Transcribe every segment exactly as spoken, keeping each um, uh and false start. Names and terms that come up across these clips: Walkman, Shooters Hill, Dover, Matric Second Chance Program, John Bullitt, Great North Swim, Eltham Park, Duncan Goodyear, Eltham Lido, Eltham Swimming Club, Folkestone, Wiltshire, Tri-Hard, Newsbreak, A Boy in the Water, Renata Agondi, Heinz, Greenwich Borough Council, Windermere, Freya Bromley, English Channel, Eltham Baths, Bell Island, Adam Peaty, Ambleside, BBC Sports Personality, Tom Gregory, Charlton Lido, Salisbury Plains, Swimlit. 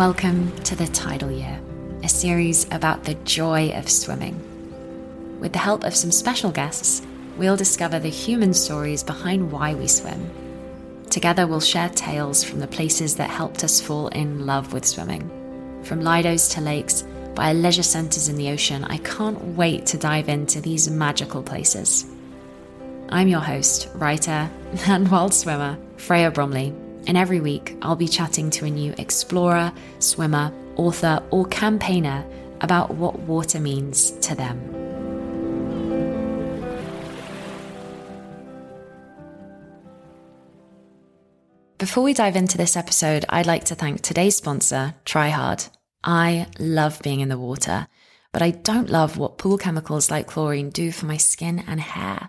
Welcome to The Tidal Year, a series about the joy of swimming. With the help of some special guests, we'll discover the human stories behind why we swim. Together we'll share tales from the places that helped us fall in love with swimming. From lidos to lakes, by leisure centres in the ocean, I can't wait to dive into these magical places. I'm your host, writer and wild swimmer, Freya Bromley. And every week, I'll be chatting to a new explorer, swimmer, author, or campaigner about what water means to them. Before we dive into this episode, I'd like to thank today's sponsor, Tri-Hard. I love being in the water, but I don't love what pool chemicals like chlorine do for my skin and hair.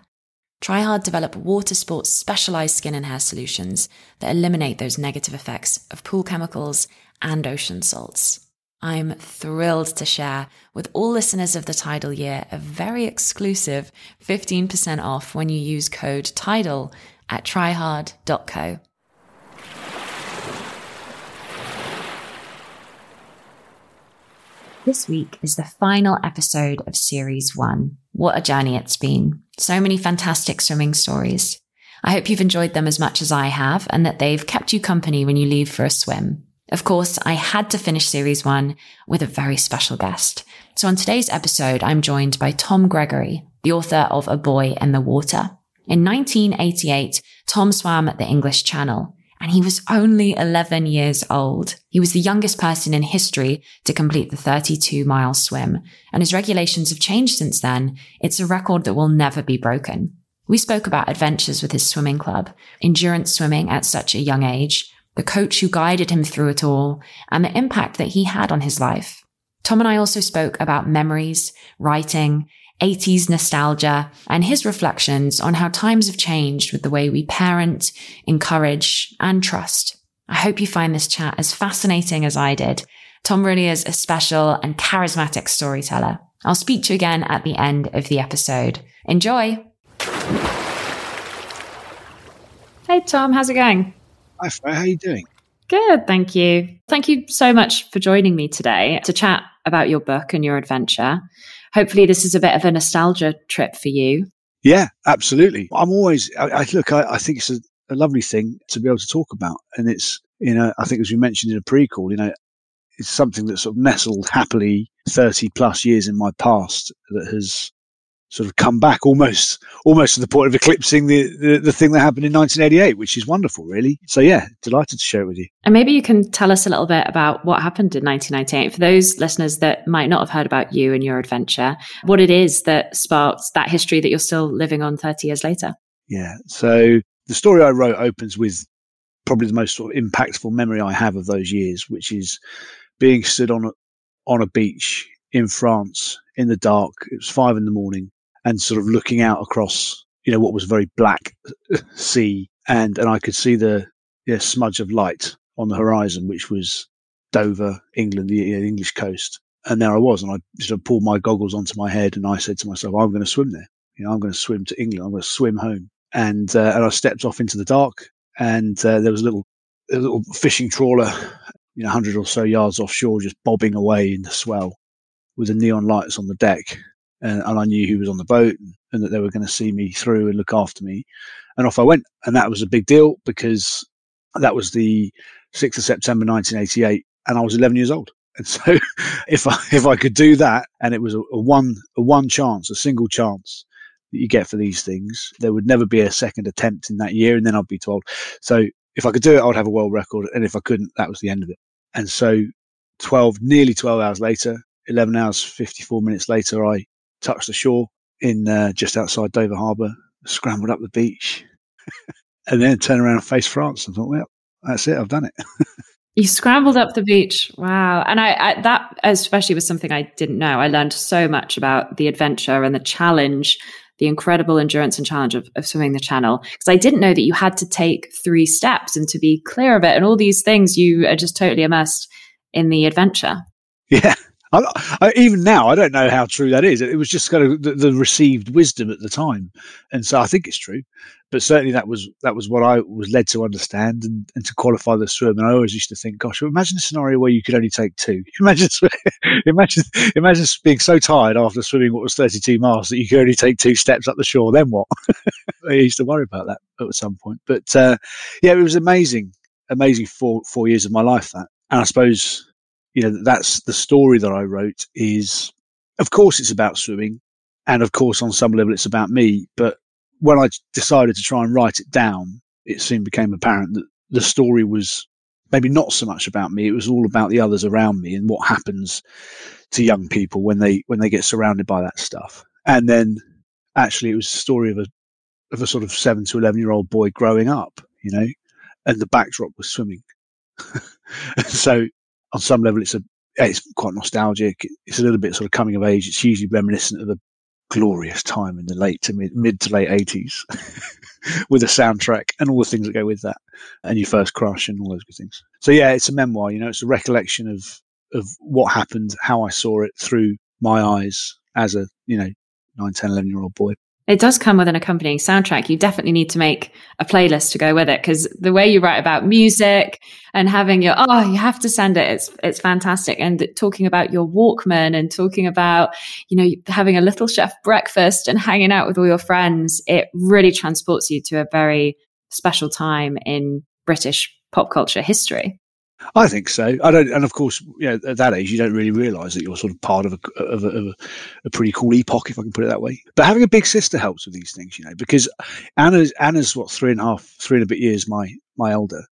Tri-Hard develop water sports specialized skin and hair solutions that eliminate those negative effects of pool chemicals and ocean salts. I'm thrilled to share with all listeners of the Tidal Year a very exclusive fifteen percent off when you use code TIDAL at tri hard dot co. This week is the final episode of Series one. What a journey it's been. So many fantastic swimming stories. I hope you've enjoyed them as much as I have and that they've kept you company when you leave for a swim. Of course, I had to finish Series one with a very special guest. So on today's episode, I'm joined by Tom Gregory, the author of A Boy in the Water. In nineteen eighty-eight, Tom swam at the English Channel. And he was only eleven years old. He was the youngest person in history to complete the thirty-two mile swim. And as regulations have changed since then, it's a record that will never be broken. We spoke about adventures with his swimming club, endurance swimming at such a young age, the coach who guided him through it all, and the impact that he had on his life. Tom and I also spoke about memories, writing, eighties nostalgia, and his reflections on how times have changed with the way we parent, encourage, and trust. I hope you find this chat as fascinating as I did. Tom really is a special and charismatic storyteller. I'll speak to you again at the end of the episode. Enjoy. Hey, Tom, how's it going? Hi, Freya, how are you doing? Good, thank you. Thank you so much for joining me today to chat about your book and your adventure. Hopefully this is a bit of a nostalgia trip for you. Yeah, absolutely. I'm always, I, I look, I, I think it's a, a lovely thing to be able to talk about. And it's, you know, I think as we mentioned in a pre-call, you know, it's something that sort of nestled happily thirty plus years in my past that has sort of come back almost, almost to the point of eclipsing the, the, the thing that happened in nineteen eighty-eight, which is wonderful, really. So yeah, delighted to share it with you. And maybe you can tell us a little bit about what happened in nineteen ninety-eight for those listeners that might not have heard about you and your adventure, what it is that sparked that history that you're still living on thirty years later. Yeah. So the story I wrote opens with probably the most sort of impactful memory I have of those years, which is being stood on a, on a beach in France in the dark. It was five in the morning. And sort of looking out across, you know, what was a very black sea, and, and I could see the yeah, smudge of light on the horizon, which was Dover, England, the, the English coast. And there I was, and I sort of pulled my goggles onto my head, and I said to myself, "I'm going to swim there. You know, I'm going to swim to England. I'm going to swim home." And uh, and I stepped off into the dark, and uh, there was a little a little fishing trawler, you know, a hundred or so yards offshore, just bobbing away in the swell, with the neon lights on the deck. And, and I knew who was on the boat and, and that they were going to see me through and look after me. And off I went. And that was a big deal because that was the sixth of September, nineteen eighty-eight. And I was eleven years old. And so if I, if I could do that, and it was a, a one, a one chance, a single chance that you get for these things, there would never be a second attempt in that year. And then I'd be told. So if I could do it, I would have a world record. And if I couldn't, that was the end of it. And so twelve, nearly twelve hours later, eleven hours, fifty-four minutes later, I touched the shore in uh, just outside Dover Harbour, scrambled up the beach, and then turned around and faced France. I thought, well, that's it. I've done it. You scrambled up the beach. Wow. And I, I that especially was something I didn't know. I learned so much about the adventure and the challenge, the incredible endurance and challenge of, of swimming the Channel, because I didn't know that you had to take three steps and to be clear of it. And all these things, you are just totally immersed in the adventure. Yeah. I, I, even now, I don't know how true that is. It was just kind of the, the received wisdom at the time, and so I think it's true. But certainly, that was that was what I was led to understand and, and to qualify the swim. And I always used to think, "Gosh, imagine a scenario where you could only take two. Imagine, imagine, imagine being so tired after swimming what was thirty-two miles that you could only take two steps up the shore. Then what?" I used to worry about that at some point. But uh, yeah, it was amazing, amazing four four years of my life. That, and I suppose. You know, that's the story that I wrote is, of course, it's about swimming. And of course, on some level, it's about me. But when I decided to try and write it down, it soon became apparent that the story was maybe not so much about me. It was all about the others around me and what happens to young people when they when they get surrounded by that stuff. And then actually, it was the story of a of a sort of seven to eleven year old boy growing up, you know, and the backdrop was swimming. So on some level, it's a it's quite nostalgic. It's a little bit sort of coming of age. It's usually reminiscent of a glorious time in the late to mid, mid to late eighties with a soundtrack and all the things that go with that and your first crush and all those good things. So, yeah, it's a memoir. You know, it's a recollection of, of what happened, how I saw it through my eyes as a, you know, nine, ten, eleven-year-old boy. It does come with an accompanying soundtrack. You definitely need to make a playlist to go with it, because the way you write about music and having your, oh, you have to send it. It's it's fantastic. And talking about your Walkman and talking about, you know, having a little chef breakfast and hanging out with all your friends, it really transports you to a very special time in British pop culture history. I think so. I don't, and of course, you know, at that age, you don't really realise that you're sort of part of a, of, a, of a pretty cool epoch, if I can put it that way. But having a big sister helps with these things, you know, because Anna's Anna's what three and a half, three and a bit years my my elder,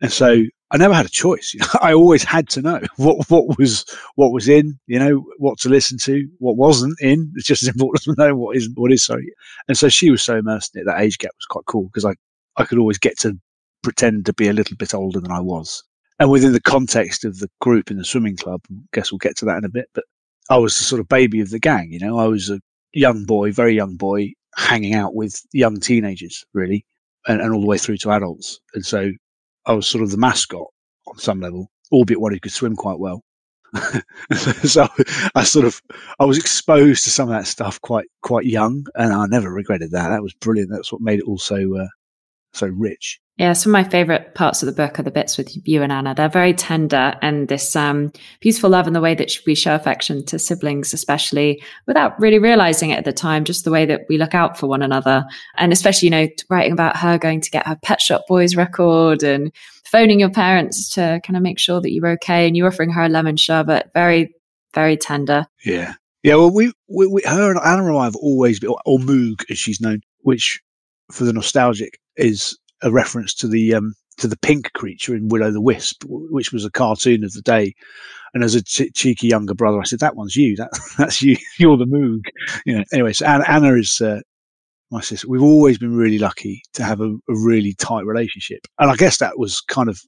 and so I never had a choice. You know? I always had to know what what was what was in, you know, what to listen to, what wasn't in. It's just as important to know what is what is. Sorry, and so she was so immersed in it. That age gap was quite cool because I I could always get to pretend to be a little bit older than I was. And within the context of the group in the swimming club, I guess we'll get to that in a bit, but I was the sort of baby of the gang, you know. I was a young boy, very young boy, hanging out with young teenagers, really, and, and all the way through to adults. And so I was sort of the mascot on some level, albeit one who could swim quite well. So I sort of, I was exposed to some of that stuff quite, quite young, and I never regretted that. That was brilliant. That's what made it all so, uh, so rich. Yeah, some of my favourite parts of the book are the bits with you and Anna. They're very tender, and this um, beautiful love and the way that we show affection to siblings, especially without really realising it at the time, just the way that we look out for one another. And especially, you know, writing about her going to get her Pet Shop Boys record and phoning your parents to kind of make sure that you're okay, and you offering her a lemon sherbet. Very, very tender. Yeah. Yeah, well, we, we, we her and Anna and I have always been, or, or Moog as she's known, which for the nostalgic is a reference to the um, to the pink creature in Willow the Wisp, which was a cartoon of the day. And as a ch- cheeky younger brother, I said, "That one's you. That that's you. You're the Moog." You know. Anyway, so Anna, Anna is uh, my sister. We've always been really lucky to have a, a really tight relationship, and I guess that was kind of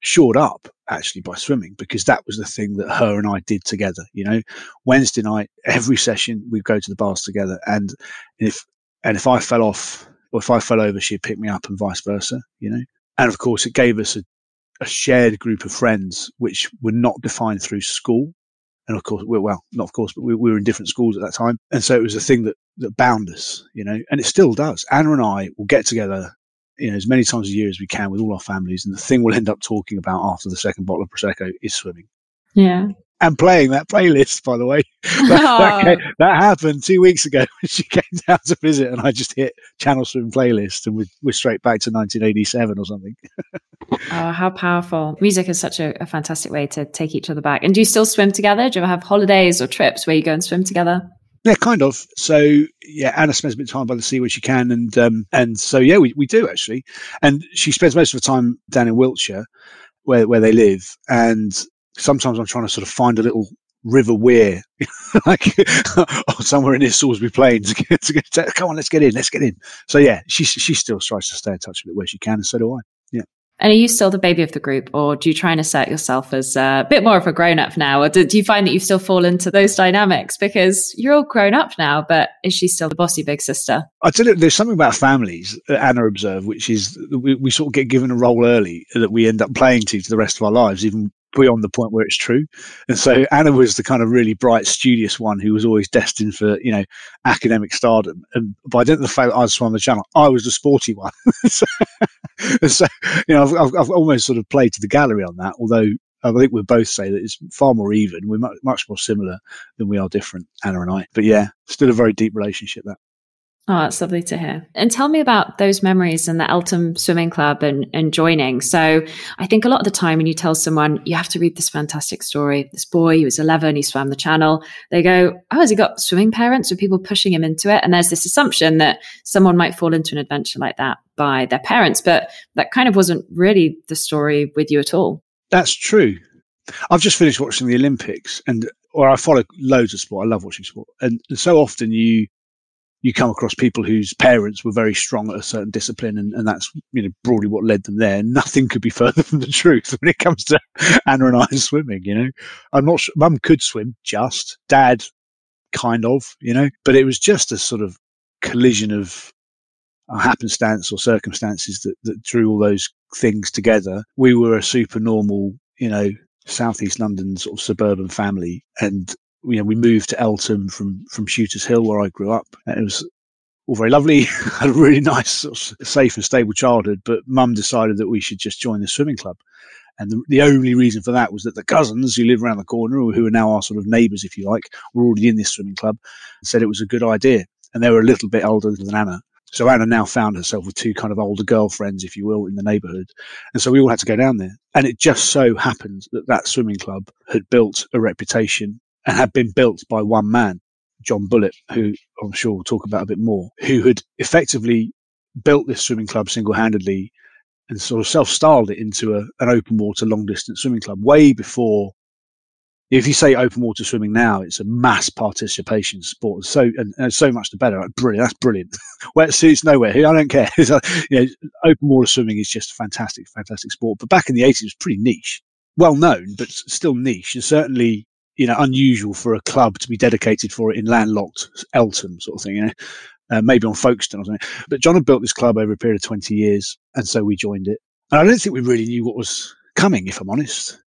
shored up actually by swimming, because that was the thing that her and I did together. You know, Wednesday night every session we'd go to the baths together, and if and if I fell off. Or if I fell over, she'd pick me up and vice versa, you know. And, of course, it gave us a, a shared group of friends which were not defined through school. And, of course, we're, well, not of course, but we, we were in different schools at that time. And so it was a thing that, that bound us, you know, and it still does. Anna and I will get together, you know, as many times a year as we can with all our families. And the thing we'll end up talking about after the second bottle of Prosecco is swimming. Yeah. And playing that playlist, by the way. That, oh. that, came, that happened two weeks ago when she came down to visit, and I just hit Channel Swim playlist, and we're, we're straight back to nineteen eighty-seven or something. Oh, how powerful. Music is such a, a fantastic way to take each other back. And do you still swim together? Do you ever have holidays or trips where you go and swim together? Yeah, kind of. So, yeah, Anna spends a bit of time by the sea where she can. And um, and so, yeah, we, we do, actually. And she spends most of her time down in Wiltshire, where, where they live. And sometimes I'm trying to sort of find a little river weir, like oh, somewhere in this Salisbury Plains. To, to, to, come on, let's get in, let's get in. So yeah, she she still tries to stay in touch with it where she can, and so do I. Yeah. And are you still the baby of the group, or do you try and assert yourself as a bit more of a grown-up now, or do, do you find that you still fall into those dynamics because you're all grown up now? But is she still the bossy big sister? I tell you, there's something about families that Anna observed, which is we, we sort of get given a role early that we end up playing to to the rest of our lives, even beyond the point where it's true. And so Anna was the kind of really bright, studious one who was always destined for, you know, academic stardom. And by dint of the fact that I swam the channel, I was the sporty one. so, so, you know, I've, I've, I've almost sort of played to the gallery on that, although I think we both say that it's far more even. We're much, much more similar than we are different, Anna and I. But yeah, still a very deep relationship, that. Oh, that's lovely to hear. And tell me about those memories and the Eltham Swimming Club and, and joining. So I think a lot of the time when you tell someone, you have to read this fantastic story, this boy, he was eleven, he swam the channel, they go, oh, has he got swimming parents or people pushing him into it? And there's this assumption that someone might fall into an adventure like that by their parents, but that kind of wasn't really the story with you at all. That's true. I've just finished watching the Olympics, and or I follow loads of sport. I love watching sport. And so often you... you come across people whose parents were very strong at a certain discipline, and, and that's, you know, broadly what led them there. Nothing could be further from the truth when it comes to Anna and I swimming, you know. I'm not sure, Mum could swim, just. Dad, kind of, you know. But it was just a sort of collision of a happenstance or circumstances that, that drew all those things together. We were a super normal, you know, Southeast London sort of suburban family, and you know, we moved to Eltham from, from Shooters Hill, where I grew up, and it was all very lovely. Had a really nice, sort of safe and stable childhood, but Mum decided that we should just join the swimming club. And the, the only reason for that was that the cousins who live around the corner, or who are now our sort of neighbours, if you like, were already in this swimming club, and said it was a good idea. And they were a little bit older than Anna. So Anna now found herself with two kind of older girlfriends, if you will, in the neighbourhood. And so we all had to go down there. And it just so happened that that swimming club had built a reputation and had been built by one man, John Bullitt, who I'm sure we'll talk about a bit more, who had effectively built this swimming club single-handedly and sort of self-styled it into a, an open-water, long-distance swimming club way before. If you say open-water swimming now, it's a mass participation sport. So and, and so much the better. Like, brilliant. That's brilliant. Wetsuits nowhere. I don't care. Like, you know, open-water swimming is just a fantastic, fantastic sport. But back in the eighties, it was pretty niche. Well-known, but still niche. And certainly, you know, unusual for a club to be dedicated for it in landlocked Eltham sort of thing, you know, uh, maybe on Folkestone or something. But John had built this club over a period of twenty years, and so we joined it. And I don't think we really knew what was coming, if I'm honest,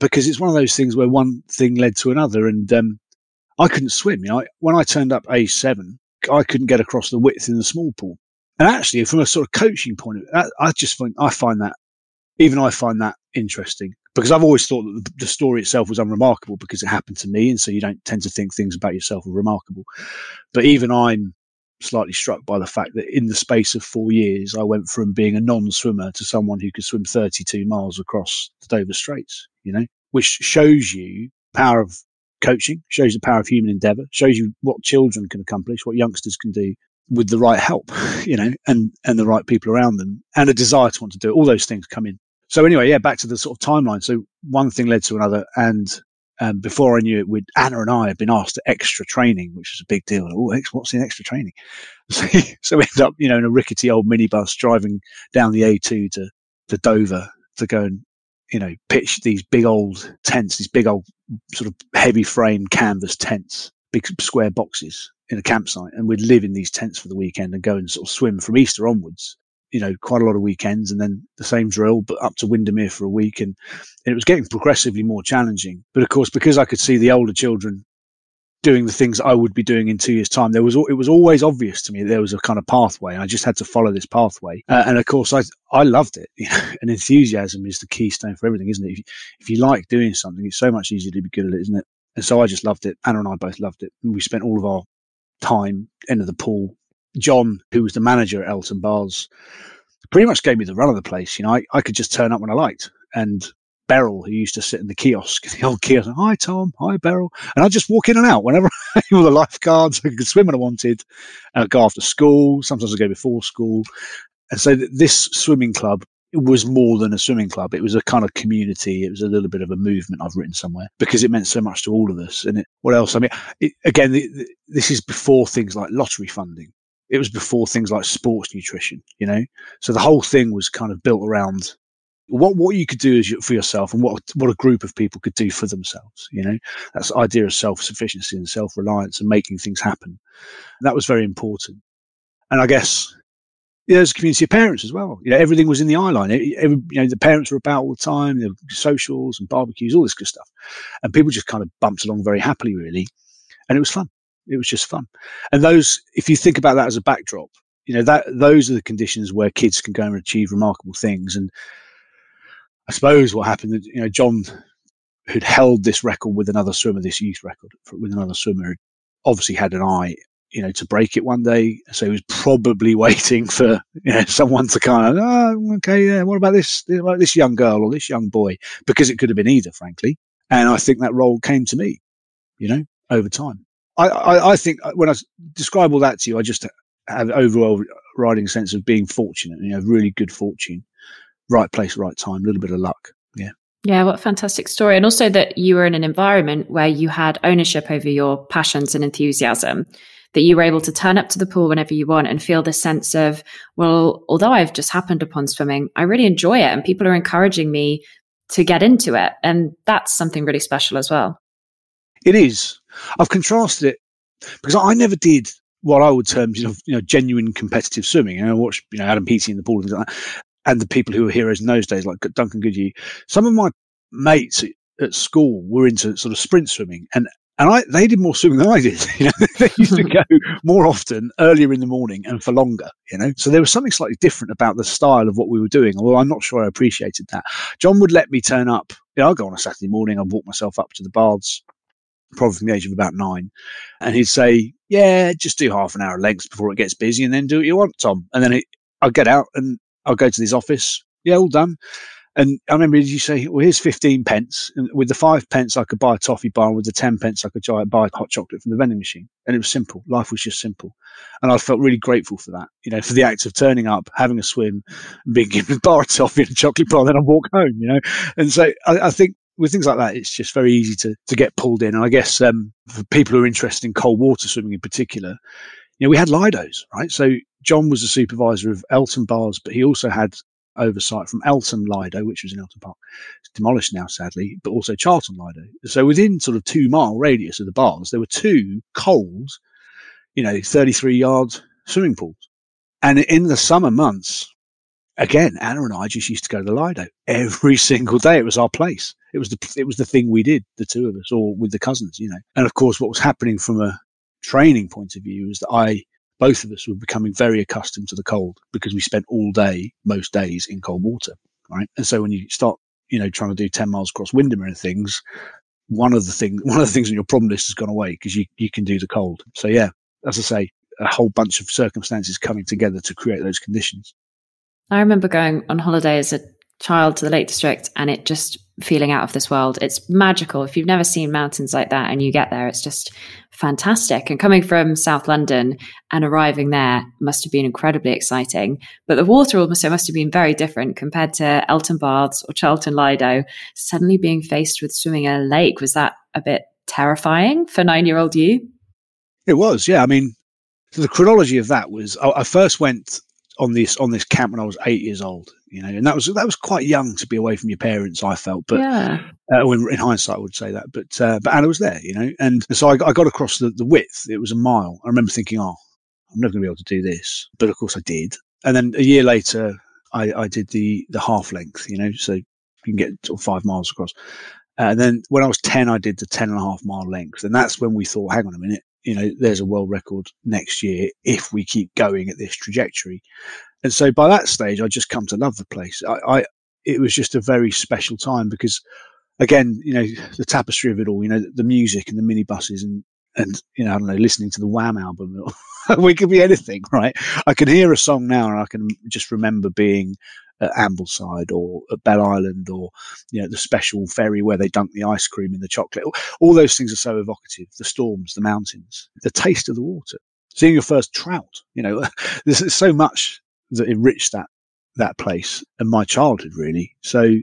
because it's one of those things where one thing led to another. And um, I couldn't swim. You know, I, when I turned up age seven, I couldn't get across the width in the small pool. And actually, from a sort of coaching point of view, that, I just find, I find that, even I find that interesting. Because I've always thought that the story itself was unremarkable because it happened to me. And so you don't tend to think things about yourself are remarkable. But even I'm slightly struck by the fact that in the space of four years, I went from being a non-swimmer to someone who could swim thirty-two miles across the Dover Straits, you know, which shows you the power of coaching, shows the power of human endeavor, shows you what children can accomplish, what youngsters can do with the right help, you know, and, and the right people around them and a desire to want to do it. All those things come in. So anyway, yeah, back to the sort of timeline. So one thing led to another. And um, before I knew it, we'd, Anna and I had been asked to extra training, which was a big deal. Oh, what's in extra training? So, so we ended up, you know, in a rickety old minibus driving down the A two to, to Dover to go and, you know, pitch these big old tents, these big old sort of heavy frame canvas tents, big square boxes in a campsite. And we'd live in these tents for the weekend and go and sort of swim from Easter onwards. You know, quite a lot of weekends, and then the same drill, but up to Windermere for a week. And, and it was getting progressively more challenging. But of course, because I could see the older children doing the things I would be doing in two years' time, there was it was always obvious to me that there was a kind of pathway, and I just had to follow this pathway. Uh, and of course, I I loved it. You know, and enthusiasm is the keystone for everything, isn't it? If you, if you like doing something, it's so much easier to be good at it, isn't it? And so I just loved it. Anna and I both loved it. And we spent all of our time into the pool. John, who was the manager at Eltham Baths, pretty much gave me the run of the place. You know, I, I could just turn up when I liked. And Beryl, who used to sit in the kiosk, the old kiosk, hi, Tom, hi, Beryl. And I'd just walk in and out whenever I had all the lifeguards. I could swim when I wanted. I'd go after school. Sometimes I'd go before school. And so th- this swimming club was more than a swimming club. It was a kind of community. It was a little bit of a movement, I've written somewhere, because it meant so much to all of us. And it, what else? I mean, it, again, the, the, this is before things like lottery funding. It was before things like sports nutrition, you know. So the whole thing was kind of built around what what you could do as you, for yourself, and what what a group of people could do for themselves, you know. That's the idea of self-sufficiency and self-reliance and making things happen. And that was very important. And I guess there's a community of parents as well. You know, everything was in the eye line. Every, you know, the parents were about all the time, the socials and barbecues, all this good stuff. And people just kind of bumped along very happily, really. And it was fun. It was just fun. And those, if you think about that as a backdrop, you know, that those are the conditions where kids can go and achieve remarkable things. And I suppose what happened, you know, John, who'd held this record with another swimmer, this youth record with another swimmer, obviously had an eye, you know, to break it one day. So he was probably waiting for, you know, someone to kind of, oh, okay, yeah, what about this, like this young girl or this young boy? Because it could have been either, frankly. And I think that role came to me, you know, over time. I, I, I think when I describe all that to you, I just have an overriding sense of being fortunate, you know, really good fortune, right place, right time, a little bit of luck. Yeah. Yeah, what a fantastic story. And also that you were in an environment where you had ownership over your passions and enthusiasm, that you were able to turn up to the pool whenever you want and feel this sense of, well, although I've just happened upon swimming, I really enjoy it and people are encouraging me to get into it. And that's something really special as well. It is. I've contrasted it because I never did what I would term, you know, you know genuine competitive swimming. And I watched, you know, Adam Peaty in the pool and things like that. And the people who were heroes in those days, like Duncan Goodyear, some of my mates at school were into sort of sprint swimming, and and I they did more swimming than I did. You know, they used to go more often, earlier in the morning, and for longer. You know, so there was something slightly different about the style of what we were doing. Although I'm not sure I appreciated that. John would let me turn up. You know, I'll go on a Saturday morning. I'll walk myself up to the baths, probably from the age of about nine, and he'd say, "Yeah, just do half an hour lengths before it gets busy, and then do what you want, Tom." And then it, I'll get out and I'll go to this office. Yeah, all done. And I remember you say, well, here's fifteen pence. And with the five pence, I could buy a toffee bar. And with the ten pence, I could buy hot chocolate from the vending machine. And it was simple. Life was just simple. And I felt really grateful for that, you know, for the act of turning up, having a swim, and being given a bar of toffee and a chocolate bar, and then I walk home, you know. And so I, I think with things like that, it's just very easy to, to get pulled in. And I guess um, for people who are interested in cold water swimming in particular, you know, we had Lidos, right? So John was the supervisor of Eltham Baths, but he also had oversight from Eltham Lido, which was in Eltham Park. It's demolished now, sadly, but also Charlton Lido. So within sort of two-mile radius of the baths, there were two cold, you know, thirty-three-yard swimming pools. And in the summer months, again, Anna and I just used to go to the Lido every single day. It was our place. It was the it was the thing we did, the two of us, or with the cousins, you know. And, of course, what was happening from a training point of view is that I – both of us were becoming very accustomed to the cold because we spent all day, most days, in cold water, right? And so when you start, you know, trying to do ten miles across Windermere and things, one of the things, one of the things on your problem list has gone away because you, you can do the cold. So yeah, as I say, a whole bunch of circumstances coming together to create those conditions. I remember going on holiday as a child to the Lake District and it just feeling out of this world. It's magical. If you've never seen mountains like that and you get there, it's just fantastic. And coming from South London and arriving there must have been incredibly exciting. But the water also must have been very different compared to Eltham Baths or Charlton Lido. Suddenly being faced with swimming in a lake, was that a bit terrifying for nine-year-old you? It was, yeah. I mean, so the chronology of that was I, I first went on this on this camp when I was eight years old, you know, and that was that was quite young to be away from your parents, I felt, but yeah. uh, in hindsight, I would say that, but uh, but Anna was there, you know, and so I, I got across the, the width. It was a mile. I remember thinking, oh, I'm never going to be able to do this, but of course I did. And then a year later, I, I did the the half length, you know, so you can get sort of five miles across. Uh, and then when I was ten, I did the ten and a half mile length, and that's when we thought, hang on a minute. You know, there's a world record next year if we keep going at this trajectory. And so by that stage, I just come to love the place. I, I it was just a very special time because, again, you know, the tapestry of it all, you know, the music and the minibuses and, and you know, I don't know, listening to the Wham album. We could be anything, right? I can hear a song now and I can just remember being at Ambleside or at Bell Island or, you know, the special ferry where they dunk the ice cream in the chocolate. All those things are so evocative. The storms, the mountains, the taste of the water, seeing your first trout, you know, there's, there's so much that enriched that, that place and my childhood really. So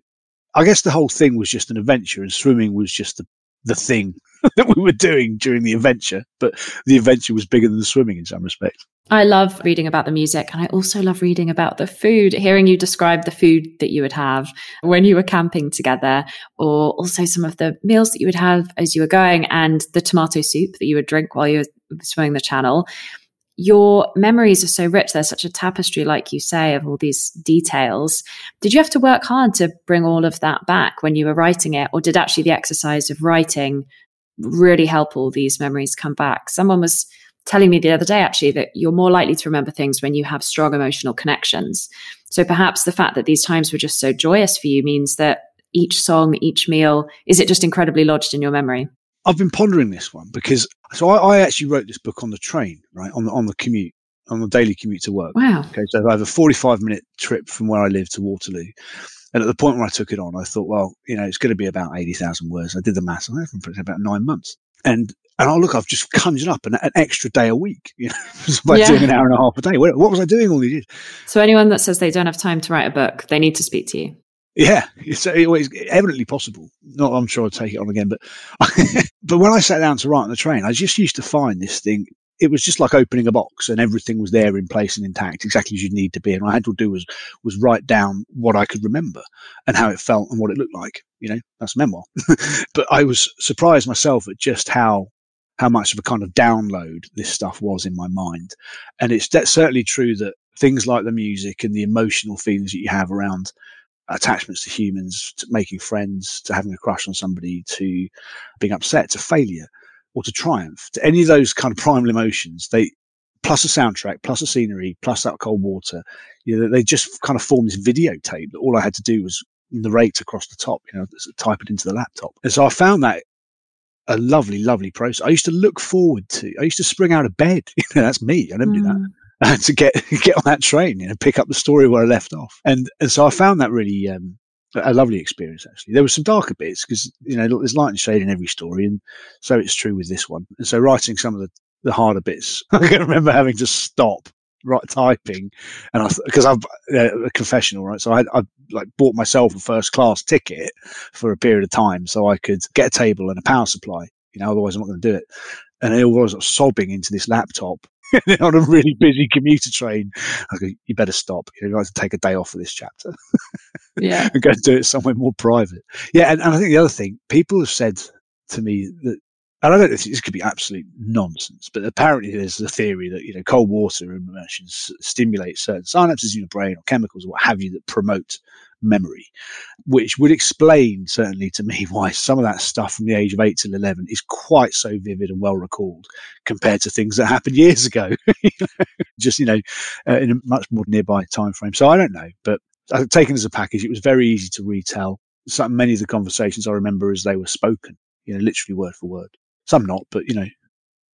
I guess the whole thing was just an adventure and swimming was just the, the thing that we were doing during the adventure, but the adventure was bigger than the swimming in some respects. I love reading about the music and I also love reading about the food, hearing you describe the food that you would have when you were camping together, or also some of the meals that you would have as you were going and the tomato soup that you would drink while you were swimming the channel. your memories are so rich. They're such a tapestry, like you say, of all these details. Did you have to work hard to bring all of that back when you were writing it? Or did actually the exercise of writing really help all these memories come back? Someone was telling me the other day, actually, that you're more likely to remember things when you have strong emotional connections. So perhaps the fact that these times were just so joyous for you means that each song, each meal, is it just incredibly lodged in your memory? I've been pondering this one because so I, I actually wrote this book on the train, right, on the, on the commute, on the daily commute to work. Wow. Okay, so I have a forty-five minute trip from where I live to Waterloo. And at the point where I took it on, I thought, well, you know, it's going to be about eighty thousand words. I did the maths on it for about nine months. And And oh, look, I've just conjured up an, an extra day a week, you know, by yeah. doing an hour and a half a day. What, what was I doing all these years? So anyone that says they don't have time to write a book, they need to speak to you. Yeah, it's, it's evidently possible. Not, I'm sure I'd take it on again. But but when I sat down to write on the train, I just used to find this thing. It was just like opening a box and everything was there in place and intact, exactly as you need to be. And what I had to do was was write down what I could remember and how it felt and what it looked like. You know, that's a memoir. But I was surprised myself at just how how much of a kind of download this stuff was in my mind. And it's that's certainly true that things like the music and the emotional feelings that you have around attachments to humans, to making friends, to having a crush on somebody, to being upset, to failure or to triumph, to any of those kind of primal emotions, they plus a soundtrack, plus a scenery, plus that cold water, you know, they just kind of form this videotape that all I had to do was narrate across the top, you know, type it into the laptop. And so I found that a lovely, lovely process. I used to look forward to, I used to spring out of bed. You know, that's me. I never mm. do that. I had to get, get on that train, you know, pick up the story where I left off. And and so I found that really um, a lovely experience, actually. There were some darker bits because, you know, there's light and shade in every story. And so it's true with this one. And so writing some of the, the harder bits, I can remember having to stop right typing. And I, because I've uh, a confessional, right? So I, I like bought myself a first class ticket for a period of time so I could get a table and a power supply, you know, otherwise I'm not going to do it. And I was sobbing into this laptop on a really busy commuter train. I go, you better stop. You know, you have to take a day off for this chapter. Yeah. And go and do it somewhere more private. Yeah. And, and I think the other thing people have said to me that, and I don't know if this could be absolute nonsense, but apparently there's a theory that, you know, cold water immersion stimulates certain synapses in your brain or chemicals or what have you that promote memory, which would explain certainly to me why some of that stuff from the age of eight till eleven is quite so vivid and well recalled compared to things that happened years ago, you know, just, you know, uh, in a much more nearby time frame. So I don't know, but I've taken as a package. It was very easy to retell. So many of the conversations I remember as they were spoken, you know, literally word for word. Some not, but, you know,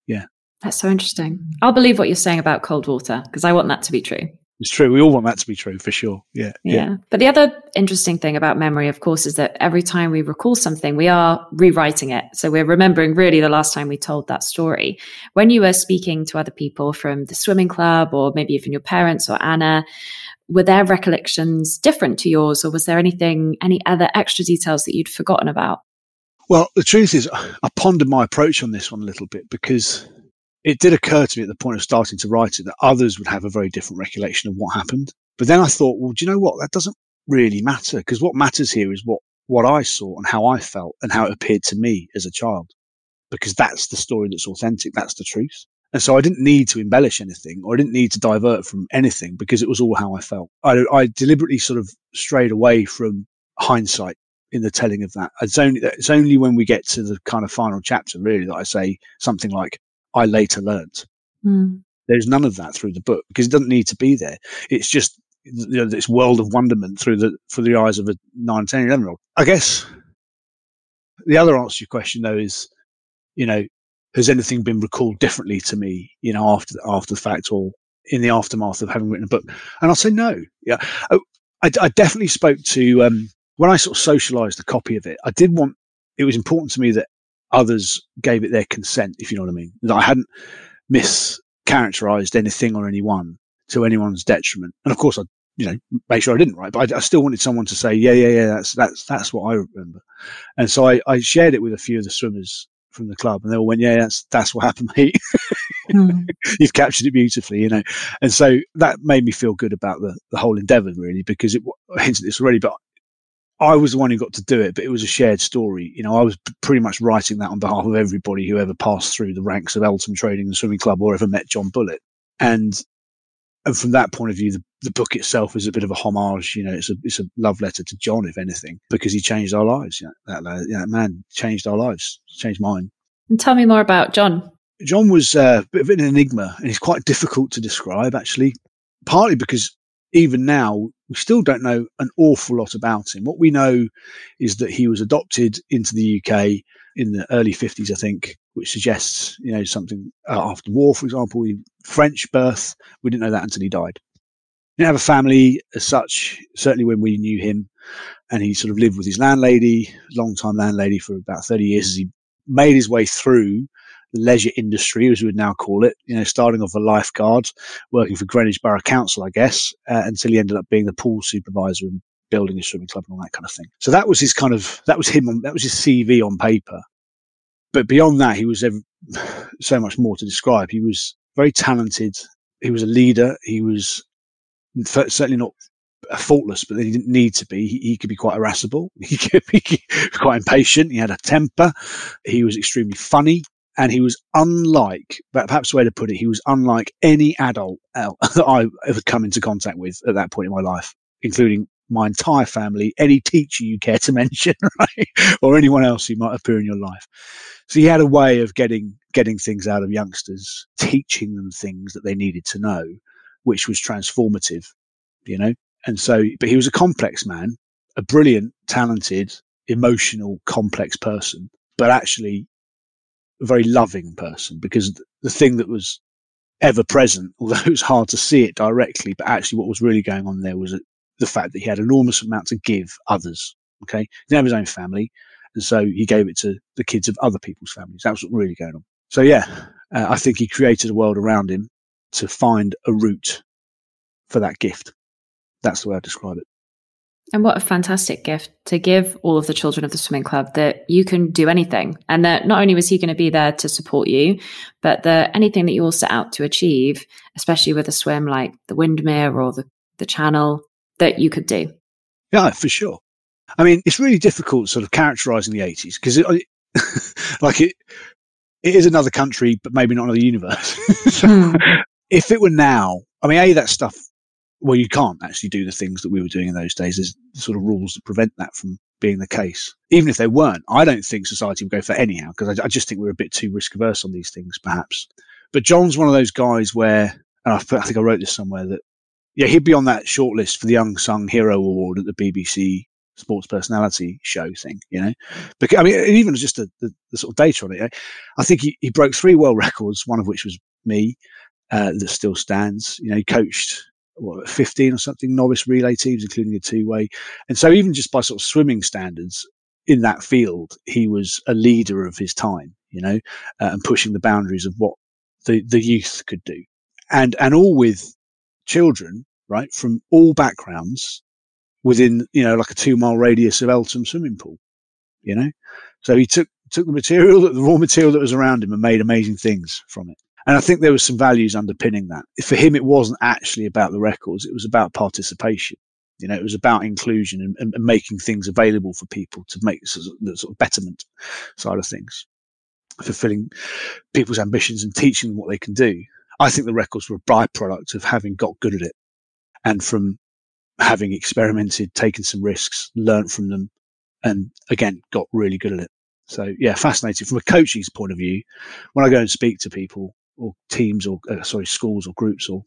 yeah. That's so interesting. I'll believe what you're saying about cold water because I want that to be true. It's true. We all want that to be true for sure. Yeah, yeah. Yeah. But the other interesting thing about memory, of course, is that every time we recall something, we are rewriting it. So we're remembering really the last time we told that story. When you were speaking to other people from the swimming club or maybe even your parents or Anna, were their recollections different to yours or was there anything, any other extra details that you'd forgotten about? Well, the truth is I pondered my approach on this one a little bit because it did occur to me at the point of starting to write it that others would have a very different recollection of what happened. But then I thought, well, do you know what? That doesn't really matter because what matters here is what, what I saw and how I felt and how it appeared to me as a child because that's the story that's authentic. That's the truth. And so I didn't need to embellish anything or I didn't need to divert from anything because it was all how I felt. I, I deliberately sort of strayed away from hindsight in the telling of that. It's only, it's only when we get to the kind of final chapter really that I say something like, I later learnt. Mm. There's none of that through the book because it doesn't need to be there. It's just, you know, this world of wonderment through the, through the eyes of a nine, ten, eleven year old. I guess the other answer to your question though is, you know, has anything been recalled differently to me, you know, after, after the fact or in the aftermath of having written a book? And I'll say no. Yeah. I, I, I definitely spoke to, um, when I sort of socialized the copy of it, I did want, it was important to me that others gave it their consent, if you know what I mean. That I hadn't mischaracterized anything or anyone to anyone's detriment. And of course, I, you know, made sure I didn't write, but I, I still wanted someone to say, yeah, yeah, yeah, that's, that's, that's what I remember. And so I, I shared it with a few of the swimmers from the club and they all went, yeah, that's, that's what happened, mate. Mm. You've captured it beautifully, you know. And so that made me feel good about the, the whole endeavor, really, because it, I hinted this already, but I was the one who got to do it, but it was a shared story. You know, I was p- pretty much writing that on behalf of everybody who ever passed through the ranks of Eltham Trading and Swimming Club or ever met John Bullitt. And and from that point of view, the, the book itself is a bit of a homage. You know, it's a it's a love letter to John, if anything, because he changed our lives. You know, that, that man changed our lives, changed mine. And tell me more about John. John was a bit of an enigma, and he's quite difficult to describe, actually, partly because even now we still don't know an awful lot about him. What we know is that he was adopted into the U K in the early fifties, I think, which suggests, you know, something uh, after war, for example. French birth, we didn't know that until he died. He didn't have a family as such, certainly when we knew him, and he sort of lived with his landlady, long-time landlady, for about thirty years as he made his way through the leisure industry, as we would now call it, you know, starting off a lifeguard, working for Greenwich Borough Council, I guess, uh, until he ended up being the pool supervisor and building a swimming club and all that kind of thing. So that was his kind of, that was him, on, that was his C V on paper. But beyond that, he was ever, so much more to describe. He was very talented. He was a leader. He was certainly not faultless, but then he didn't need to be. He, he could be quite irascible. He could be quite impatient. He had a temper. He was extremely funny. And he was unlike, perhaps the way to put it, he was unlike any adult that I ever come into contact with at that point in my life, including my entire family, any teacher you care to mention, right? Or anyone else who might appear in your life. So he had a way of getting getting things out of youngsters, teaching them things that they needed to know, which was transformative, you know? And so, but he was a complex man, a brilliant, talented, emotional, complex person, but actually a very loving person, because the thing that was ever present, although it was hard to see it directly, but actually what was really going on there was the fact that he had an enormous amount to give others. Okay. He didn't have his own family, and so he gave it to the kids of other people's families. That was what really going on. So yeah, uh, I think he created a world around him to find a route for that gift. That's the way I describe it. And what a fantastic gift to give all of the children of the swimming club, that you can do anything, and that not only was he going to be there to support you, but that anything that you all set out to achieve, especially with a swim like the Windermere or the, the Channel, that you could do. Yeah, for sure. I mean, it's really difficult sort of characterising the eighties, because it, like it, it is another country, but maybe not another universe. So mm. If it were now, I mean, A, that stuff, well, you can't actually do the things that we were doing in those days. There's sort of rules that prevent that from being the case. Even if there weren't, I don't think society would go for it anyhow, because I, I just think we're a bit too risk averse on these things, perhaps. But John's one of those guys where, and I, I think I wrote this somewhere, that yeah, he'd be on that shortlist for the Unsung Hero Award at the B B C Sports Personality show thing, you know? Because I mean, even just the, the, the sort of data on it, you know? I think he, he broke three world records, one of which was me, uh, that still stands. You know, he coached what, fifteen or something novice relay teams, including a two-way, and so even just by sort of swimming standards in that field, he was a leader of his time, you know, uh, and pushing the boundaries of what the the youth could do, and and all with children, right, from all backgrounds, within, you know, like a two-mile radius of Eltham swimming pool, you know. So he took took the material, the raw material that was around him, and made amazing things from it. And I think there was some values underpinning that. For him, it wasn't actually about the records. It was about participation. You know, it was about inclusion and, and, and making things available for people to make the sort of betterment side of things, fulfilling people's ambitions and teaching them what they can do. I think the records were a byproduct of having got good at it, and from having experimented, taken some risks, learned from them, and again, got really good at it. So yeah, fascinating. From a coaching's point of view, when I go and speak to people, or teams, or uh, sorry, schools, or groups, or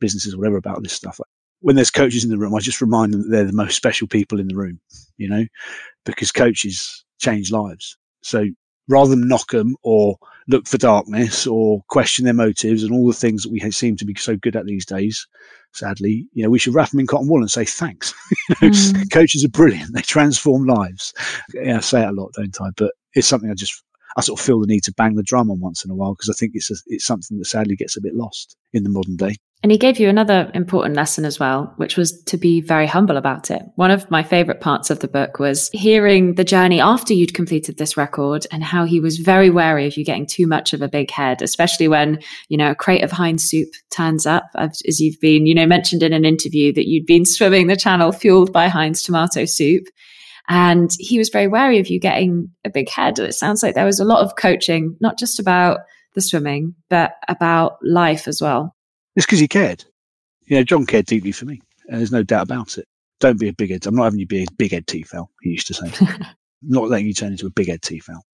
businesses, or whatever, about this stuff. When there's coaches in the room, I just remind them that they're the most special people in the room, you know, because coaches change lives. So rather than knock them, or look for darkness, or question their motives, and all the things that we seem to be so good at these days, sadly, you know, we should wrap them in cotton wool and say thanks. You know, mm. Coaches are brilliant; they transform lives. Yeah, I say it a lot, don't I? But it's something I just. I sort of feel the need to bang the drum on once in a while, because I think it's a, it's something that sadly gets a bit lost in the modern day. And he gave you another important lesson as well, which was to be very humble about it. One of my favourite parts of the book was hearing the journey after you'd completed this record, and how he was very wary of you getting too much of a big head, especially when, you know, a crate of Heinz soup turns up, as you've been, you know, mentioned in an interview that you'd been swimming the Channel fueled by Heinz tomato soup. And he was very wary of you getting a big head. It sounds like there was a lot of coaching, not just about the swimming, but about life as well. It's because he cared. You know, John cared deeply for me, and there's no doubt about it. Don't be a big head. I'm not having you be a big head T-fowl, he used to say. Not letting you turn into a big head T-fowl.